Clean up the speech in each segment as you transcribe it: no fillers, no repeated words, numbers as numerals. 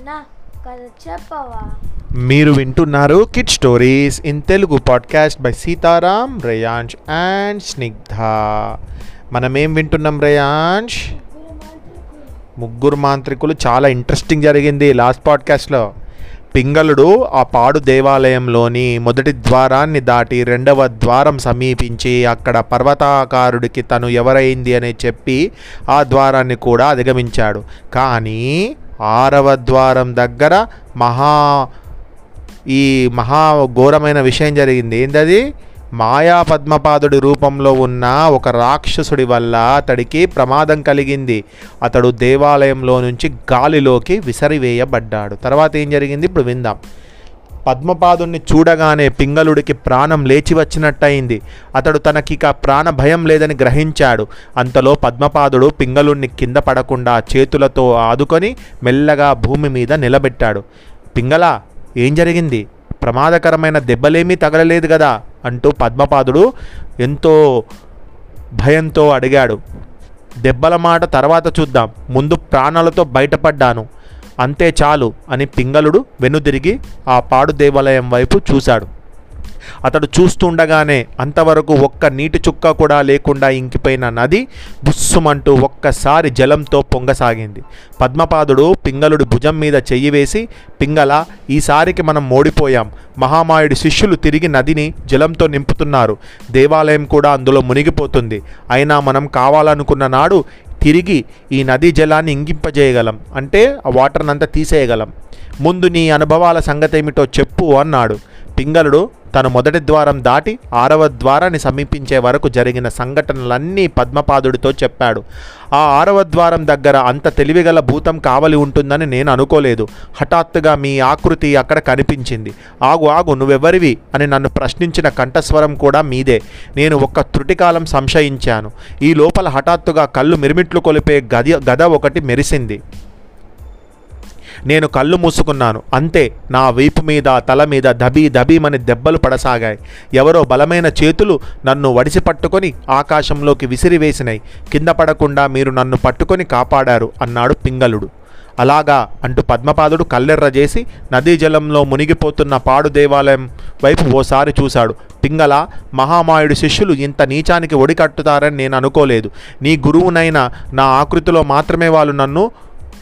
అన్నా కథ చెప్పవా? మీరు వింటున్నారు kid stories in Telugu podcast by Sitaram Reyansh and Snigdha. మనమేం వింటున్నాం రేయాంష్? ముగ్గురు మాంత్రికులు. చాలా ఇంట్రెస్టింగ్ జరిగింది లాస్ట్ పాడ్కాస్ట్లో. పింగళుడు ఆ పాడు దేవాలయంలోని మొదటి ద్వారాన్ని దాటి రెండవ ద్వారం సమీపించి అక్కడ పర్వతాకారుడికి తను ఎవరైంది అని చెప్పి ఆ ద్వారాన్ని కూడా అధిగమించాడు. కానీ ఆరవ ద్వారం దగ్గర మహా ఘోరమైన విషయం జరిగింది. ఏంటది? మాయా పద్మపాదుడి రూపంలో ఉన్న ఒక రాక్షసుడి వల్ల అతడికి ప్రమాదం కలిగింది. అతడు దేవాలయంలో నుంచి గాలిలోకి విసిరివేయబడ్డాడు. తర్వాత ఏం జరిగింది ఇప్పుడు విందాం. పద్మపాదుడిని చూడగానే పింగళుడికి ప్రాణం లేచి వచ్చినట్టయింది. అతడు తనకిక ప్రాణ భయం లేదని గ్రహించాడు. అంతలో పద్మపాదుడు పింగళుడిని కింద పడకుండా చేతులతో ఆదుకొని మెల్లగా భూమి మీద నిలబెట్టాడు. పింగళ, ఏం జరిగింది? ప్రమాదకరమైన దెబ్బలేమీ తగలలేదు కదా అంటూ పద్మపాదుడు ఎంతో భయంతో అడిగాడు. దెబ్బల మాట తర్వాత చూద్దాం, ముందు ప్రాణాలతో బయటపడ్డాను అంతే చాలు అని పింగళుడు వెనుదిరిగి ఆ పాడు దేవాలయం వైపు చూశాడు. అతడు చూస్తుండగానే అంతవరకు ఒక్క నీటి చుక్క కూడా లేకుండా ఇంకిపోయిన నది బుస్సుమంటూ ఒక్కసారి జలంతో పొంగసాగింది. పద్మపాదుడు పింగళుడి భుజం మీద చెయ్యి వేసి, పింగళ, ఈసారికి మనం మోడిపోయాం. మహామాయుడి శిష్యులు తిరిగి నదిని జలంతో నింపుతున్నారు. దేవాలయం కూడా అందులో మునిగిపోతుంది. అయినా మనం కావాలనుకున్న నాడు తిరిగి ఈ నదీ జలాన్ని ఇంకింపజేయగలం, అంటే ఆ వాటర్నంతా తీసేయగలం. ముందు నీ అనుభవాల సంగతేమిటో చెప్పు అన్నాడు. పింగళుడు తను మొదటి ద్వారం దాటి ఆరవ ద్వారాన్ని సమీపించే వరకు జరిగిన సంఘటనలన్నీ పద్మపాదుడితో చెప్పాడు. ఆ ఆరవ ద్వారం దగ్గర అంత తెలివిగల భూతం కావలి ఉంటుందని నేను అనుకోలేదు. హఠాత్తుగా మీ ఆకృతి అక్కడ కనిపించింది. ఆగు నువ్వెవరివి అని నన్ను ప్రశ్నించిన కంఠస్వరం కూడా మీదే. నేను ఒక్క త్రుటికాలం సంశయించాను. ఈ లోపల హఠాత్తుగా కళ్ళు మిరుమిట్లు కొలిపే గద ఒకటి మెరిసింది. నేను కళ్ళు మూసుకున్నాను. అంతే, నా వీపు మీద తల మీద దబీమని దెబ్బలు పడసాగాయి. ఎవరో బలమైన చేతులు నన్ను వడిసి పట్టుకొని ఆకాశంలోకి విసిరివేసినాయి. కింద పడకుండా మీరు నన్ను పట్టుకొని కాపాడారు అన్నాడు పింగళుడు. అలాగా అంటూ పద్మపాదుడు కల్లెర్ర చేసి నదీ జలంలో మునిగిపోతున్న పాడు దేవాలయం వైపు ఓసారి చూశాడు. పింగళ, మహామాయుడి శిష్యులు ఇంత నీచానికి ఒడికట్టుతారని నేను అనుకోలేదు. నీ గురువునైనా నా ఆకృతిలో మాత్రమే వాళ్ళు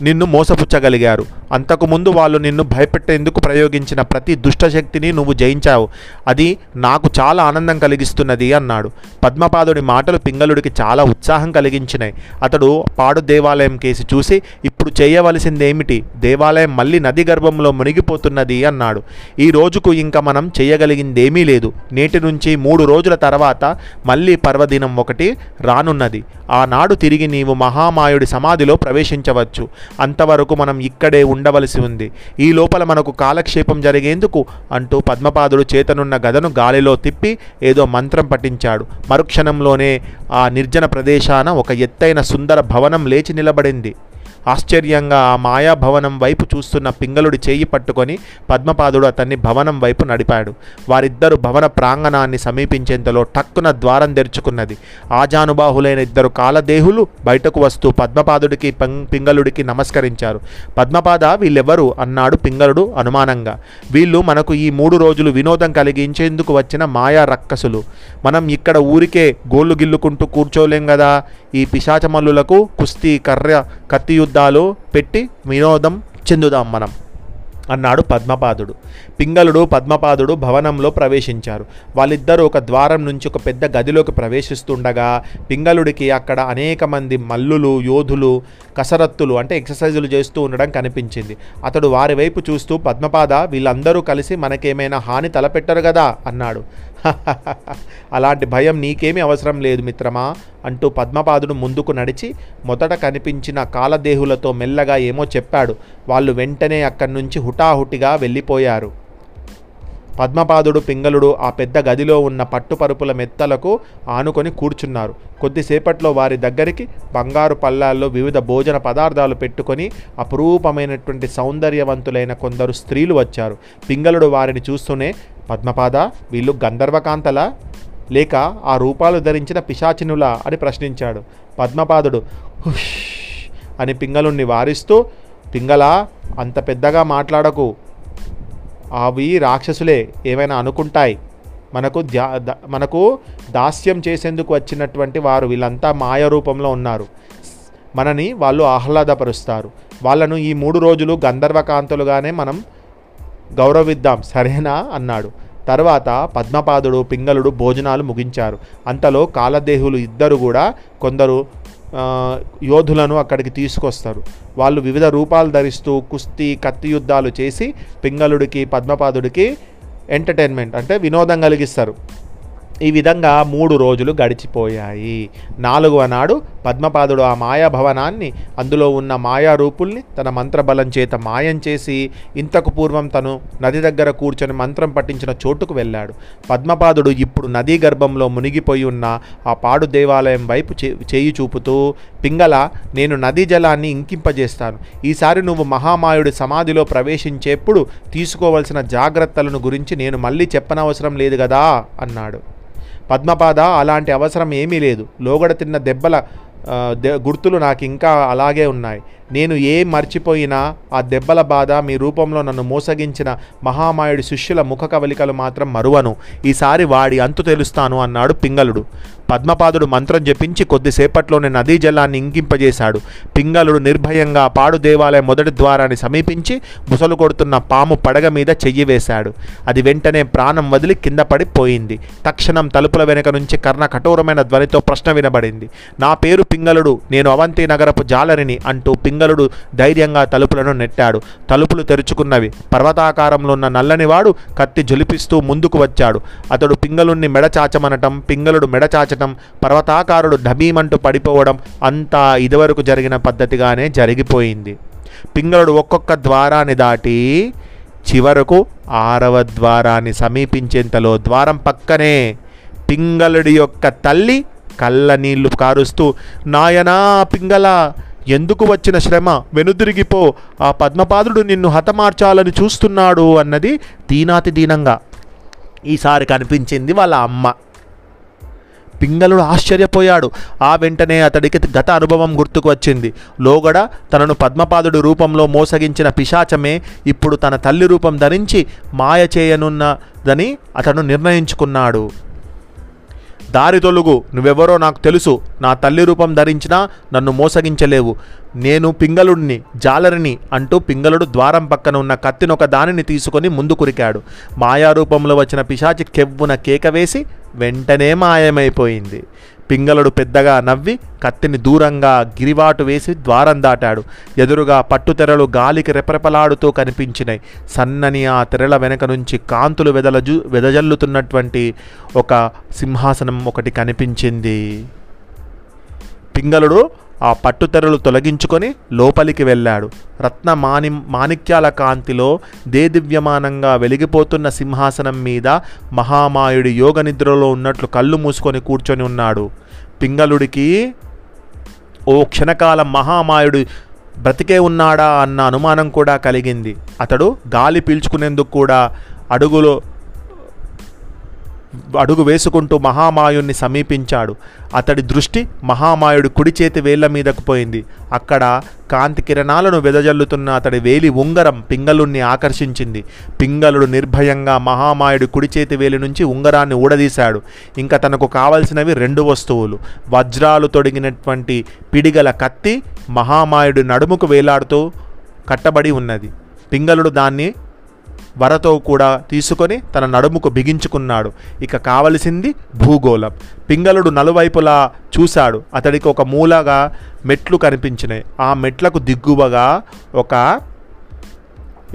నిన్ను మోసపుచ్చగలిగారు. అంతకుముందు వాళ్ళు నిన్ను భయపెట్టేందుకు ప్రయోగించిన ప్రతి దుష్టశక్తిని నువ్వు జయించావు. అది నాకు చాలా ఆనందం కలిగిస్తున్నది అన్నాడు. పద్మపాదుడి మాటలు పింగళుడికి చాలా ఉత్సాహం కలిగించినాయి. అతడు పాడు దేవాలయం కేసి చూసి, ఇప్పుడు చేయవలసిందేమిటి? దేవాలయం మళ్ళీ నది గర్భంలో మునిగిపోతున్నది అన్నాడు. ఈ రోజుకు ఇంకా మనం చేయగలిగిందేమీ లేదు. నేటి నుంచి 3 రోజుల తర్వాత మళ్ళీ పర్వదినం ఒకటి రానున్నది. ఆనాడు తిరిగి నీవు మహామాయుడి సమాధిలో ప్రవేశించవచ్చు. అంతవరకు మనం ఇక్కడే ఉండవలసి ఉంది. ఈ లోపల మనకు కాలక్షేపం జరిగేందుకు అంటూ పద్మపాదుడు చేతనున్న గదను గాలిలో తిప్పి ఏదో మంత్రం పఠించాడు. మరుక్షణంలోనే ఆ నిర్జన ప్రదేశాన ఒక ఎత్తైన సుందర భవనం లేచి నిలబడింది. ఆశ్చర్యంగా ఆ మాయాభవనం వైపు చూస్తున్న పింగళుడి చేయి పట్టుకొని పద్మపాదుడు అతన్ని భవనం వైపు నడిపాడు. వారిద్దరు భవన ప్రాంగణాన్ని సమీపించేంతలో టక్కున ద్వారం తెరుచుకున్నది. ఆజానుబాహులైన ఇద్దరు కాలదేహులు బయటకు వస్తూ పద్మపాదుడికి పింగళుడికి నమస్కరించారు. పద్మపాద, వీళ్ళెవరు అన్నాడు పింగళుడు అనుమానంగా. వీళ్ళు మనకు ఈ 3 రోజులు వినోదం కలిగించేందుకు వచ్చిన మాయా రక్కసులు. మనం ఇక్కడ ఊరికే గోళ్ళు గిల్లుకుంటూ కూర్చోలేం కదా. ఈ పిశాచమల్లులకు కుస్తీ, కత్తి యుద్ధాలు పెట్టి వినోదం చెందుదాం మనం అన్నాడు పద్మపాదుడు. పద్మపాదుడు భవనంలో ప్రవేశించారు. వాళ్ళిద్దరూ ఒక ద్వారం నుంచి ఒక పెద్ద గదిలోకి ప్రవేశిస్తుండగా పింగళుడికి అక్కడ అనేక మంది మల్లులు, యోధులు కసరత్తులు అంటే ఎక్సర్సైజులు చేస్తూ ఉండడం కనిపించింది. అతడు వారి వైపు చూస్తూ, పద్మపాద, వీళ్ళందరూ కలిసి మనకేమైనా హాని తలపెట్టరు కదా అన్నాడు. అలాంటి భయం నీకేమీ అవసరం లేదు మిత్రమా అంటూ పద్మపాదుడు ముందుకు నడిచి మొదట కనిపించిన కాలదేహులతో మెల్లగా ఏమో చెప్పాడు. వాళ్ళు వెంటనే అక్కడి నుంచి హుటాహుటిగా వెళ్ళిపోయారు. పద్మపాదుడు పింగళుడు ఆ పెద్ద గదిలో ఉన్న పట్టుపరుపుల మెత్తలకు ఆనుకొని కూర్చున్నారు. కొద్దిసేపట్లో వారి దగ్గరికి బంగారు పళ్ళాల్లో వివిధ భోజన పదార్థాలు పెట్టుకొని అపురూపమైనటువంటి సౌందర్యవంతులైన కొందరు స్త్రీలు వచ్చారు. పింగళుడు వారిని చూస్తూనే, పద్మపాద, వీళ్ళు గంధర్వకాంతలా లేక ఆ రూపాలు ధరించిన పిశాచినులా అని ప్రశ్నించాడు. పద్మపాదుడు హుష్ అని పింగళుణ్ణి వారిస్తూ, పింగళ, అంత పెద్దగా మాట్లాడకు, అవి రాక్షసులే ఏమైనా అనుకుంటాయి. మనకు దాస్యం చేసేందుకు వచ్చినటువంటి వారు వీళ్ళంతా మాయ రూపంలో ఉన్నారు. మనని వాళ్ళు ఆహ్లాదపరుస్తారు. వాళ్ళను ఈ 3 రోజులు గంధర్వకాంతులుగానే మనం గౌరవిద్దాం, సరేనా అన్నాడు. తర్వాత పద్మపాదుడు పింగళుడు భోజనాలు ముగించారు. అంతలో కాలదేహులు ఇద్దరు కూడా కొందరు యోధులను అక్కడికి తీసుకొస్తారు. వాళ్ళు వివిధ రూపాలు ధరిస్తూ కుస్తీ కత్తి యుద్ధాలు చేసి పింగళుడికి పద్మపాదుడికి ఎంటర్టైన్మెంట్ అంటే వినోదం కలిగిస్తారు. ఈ విధంగా 3 రోజులు గడిచిపోయాయి. 4వ నాడు పద్మపాదుడు ఆ మాయాభవనాన్ని, అందులో ఉన్న మాయారూపుల్ని తన మంత్రబలం చేత మాయం చేసి ఇంతకు పూర్వం తను నది దగ్గర కూర్చొని మంత్రం పఠించిన చోటుకు వెళ్ళాడు. పద్మపాదుడు ఇప్పుడు నదీ గర్భంలో మునిగిపోయి ఉన్న ఆ పాడు దేవాలయం వైపు చేయి చూపుతూ, పింగళ, నేను నదీ జలాన్ని ఇంకింపజేస్తాను. ఈసారి నువ్వు మహామాయుడి సమాధిలో ప్రవేశించేప్పుడు తీసుకోవలసిన జాగ్రత్తలను గురించి నేను మళ్ళీ చెప్పనవసరం లేదు కదా అన్నాడు. పద్మపాద, అలాంటి అవసరం ఏమీ లేదు. లోగడ తిన్న దెబ్బల గుర్తులు నాకు ఇంకా అలాగే ఉన్నాయి. నేను ఏం మర్చిపోయినా ఆ దెబ్బల బాధ, మీ రూపంలో నన్ను మోసగించిన మహామాయుడి శిష్యుల ముఖ కవలికలు మాత్రం మరువను. ఈసారి వాడి అంతు తెలుస్తాను అన్నాడు పింగళుడు. పద్మపాదుడు మంత్రం జపించి కొద్దిసేపట్లోనే నదీ జలాన్ని ఇంకింపజేశాడు. పింగళుడు నిర్భయంగా పాడు దేవాలయం మొదటి ద్వారాన్ని సమీపించి ముసలు కొడుతున్న పాము పడగ మీద చెయ్యి వేశాడు. అది వెంటనే ప్రాణం వదిలి కింద పడిపోయింది. తక్షణం తలుపుల వెనుక నుంచి కర్ణ కఠోరమైన ధ్వనితో ప్రశ్న వినబడింది. నా పేరు పింగళుడు, నేను అవంతి నగరపు జాలరిని అంటూ పింగళుడు ధైర్యంగా తలుపులను నెట్టాడు. తలుపులు తెరుచుకున్నవి. పర్వతాకారంలో ఉన్న నల్లనివాడు కత్తి ఝులిపిస్తూ ముందుకు వచ్చాడు. అతడు పింగళుణ్ణి మెడచాచమనటం, పింగళుడు మెడచాచటం, పర్వతాకారుడు ఢబీమంటూ పడిపోవడం అంతా ఇదివరకు జరిగిన పద్ధతిగానే జరిగిపోయింది. పింగళుడు ఒక్కొక్క ద్వారాన్ని దాటి చివరకు 6వ ద్వారాన్ని సమీపించేంతలో ద్వారం పక్కనే పింగళుడి యొక్క తల్లి కళ్ళ నీళ్లు కారుస్తూ, నాయనా పింగళ, ఎందుకు వచ్చిన శ్రమ, వెనుదిరిగిపో, ఆ పద్మపాదుడు నిన్ను హతమార్చాలని చూస్తున్నాడు అన్నది దీనాతి దీనంగా. ఈసారి కనిపించింది వాళ్ళ అమ్మ. పింగళుడు ఆశ్చర్యపోయాడు. ఆ వెంటనే అతడికి గత అనుభవం గుర్తుకు వచ్చింది. లోగడ తనను పద్మపాదుడి రూపంలో మోసగించిన పిశాచమే ఇప్పుడు తన తల్లి రూపం ధరించి మాయ చేయనున్నదని అతను నిర్ణయించుకున్నాడు. దారి తొలుగు, నువ్వెవరో నాకు తెలుసు. నా తల్లి రూపం ధరించినా నన్ను మోసగించలేవు. నేను పింగళుడిని, జాలరిని అంటూ పింగళుడు ద్వారం పక్కన ఉన్న కత్తినొక దానిని తీసుకొని ముందు కురికాడు. మాయారూపంలో వచ్చిన పిశాచి కెవ్వున కేక వేసి వెంటనే మాయమైపోయింది. పింగళుడు పెద్దగా నవ్వి కత్తిని దూరంగా గిరివాటు వేసి ద్వారం దాటాడు. ఎదురుగా పట్టుతెరలు గాలికి రెపరెపలాడుతూ కనిపించినాయి. సన్నని ఆ తెరల వెనక నుంచి కాంతులు వెదజల్లుతున్నటువంటి ఒక సింహాసనం ఒకటి కనిపించింది. పింగళుడు ఆ పట్టుతెరలు తొలగించుకొని లోపలికి వెళ్ళాడు. రత్న మాణిక్యాల కాంతిలో దేదివ్యమానంగా వెలిగిపోతున్న సింహాసనం మీద మహామాయుడి యోగ నిద్రలో ఉన్నట్లు కళ్ళు మూసుకొని కూర్చొని ఉన్నాడు. పింగళుడికి ఓ క్షణకాలం మహామాయుడు బ్రతికే ఉన్నాడా అన్న అనుమానం కూడా కలిగింది. అతడు గాలి పీల్చుకునేందుకు కూడా అడుగు వేసుకుంటూ మహామాయుడిని సమీపించాడు. అతడి దృష్టి మహామాయుడు కుడి చేతి వేళ్ల మీదకు పోయింది. అక్కడ కాంతి కిరణాలను వెదజల్లుతున్న అతడి వేలి ఉంగరం పింగళుణ్ణి ఆకర్షించింది. పింగళుడు నిర్భయంగా మహామాయుడు కుడి చేతి వేలి నుంచి ఉంగరాన్ని ఊడదీశాడు. ఇంకా తనకు కావలసినవి 2 వస్తువులు: వజ్రాలు తొడిగినటువంటి పిడిగల కత్తి మహామాయుడు నడుముకు వేలాడుతూ కట్టబడి ఉన్నది. పింగళుడు దాన్ని వరతో కూడా తీసుకొని తన నడుముకు బిగించుకున్నాడు. ఇక కావలసింది భూగోళం. పింగళుడు నలువైపులా చూశాడు. అతడికి ఒక మూలగా మెట్లు కనిపించినాయి. ఆ మెట్లకు దిగువగా ఒక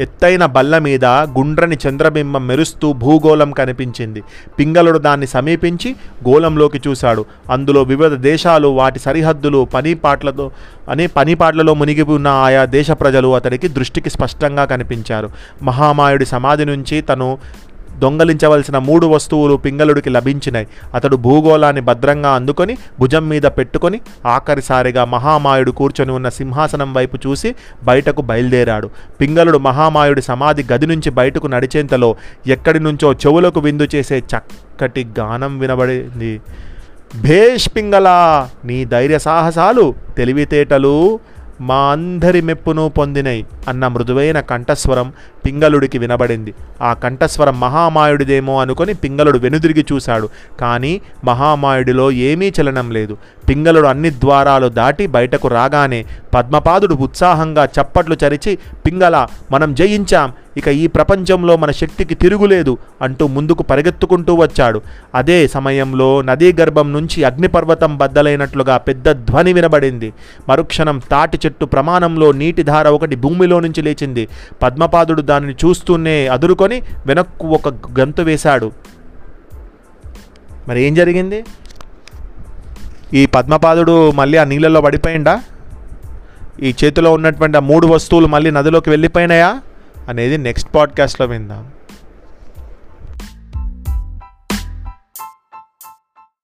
ఎత్తైన బల్ల మీద గుండ్రని చంద్రబింబం మెరుస్తూ భూగోళం కనిపించింది. పింగళుడు దాన్ని సమీపించి గోళంలోకి చూశాడు. అందులో వివిధ దేశాలు, వాటి సరిహద్దులు, పనిపాట్లలో మునిగి ఉన్న ఆయా దేశ ప్రజలు అతడికి దృష్టికి స్పష్టంగా కనిపించారు. మహామాయుడి సమాధి నుంచి తను దొంగలించవలసిన 3 వస్తువులు పింగళుడికి లభించినాయి. అతడు భూగోళాన్ని భద్రంగా అందుకొని భుజం మీద పెట్టుకొని ఆఖరిసారిగా మహామాయుడు కూర్చొని ఉన్న సింహాసనం వైపు చూసి బయటకు బయలుదేరాడు. పింగళుడు మహామాయుడి సమాధి గది నుంచి బయటకు నడిచేంతలో ఎక్కడి నుంచో చెవులకు విందు చేసే చక్కటి గానం వినబడింది. భేష్ పింగళ, నీ ధైర్య సాహసాలు, తెలివితేటలు మా అందరి మెప్పును పొందినై అన్న మృదువైన కంఠస్వరం పింగళుడికి వినబడింది. ఆ కంఠస్వరం మహామాయుడిదేమో అనుకొని పింగళుడు వెనుదిరిగి చూశాడు. కానీ మహామాయుడిలో ఏమీ చలనం లేదు. పింగళుడు అన్ని ద్వారాలు దాటి బయటకు రాగానే పద్మపాదుడు ఉత్సాహంగా చప్పట్లు చరిచి, పింగళ మనం జయించాం, ఇక ఈ ప్రపంచంలో మన శక్తికి తిరుగులేదు అంటూ ముందుకు పరిగెత్తుకుంటూ వచ్చాడు. అదే సమయంలో నదీ గర్భం నుంచి అగ్నిపర్వతం బద్దలైనట్లుగా పెద్ద ధ్వని వినబడింది. మరుక్షణం తాటి చెట్టు ప్రమాణంలో నీటి ధార ఒకటి భూమిలో నుంచి లేచింది. పద్మపాదుడు దానిని చూస్తూనే అదురుకొని వెనక్కు ఒక గంతు వేశాడు. మరి ఏం జరిగింది? ఈ పద్మపాదుడు మళ్ళీ ఆ నీళ్ళలో పడిపోయిందా? ఈ చేతిలో ఉన్నటువంటి ఆ మూడు వస్తువులు మళ్ళీ నదిలోకి వెళ్ళిపోయినాయా అనేది నెక్స్ట్ పాడ్కాస్ట్లో విందాం.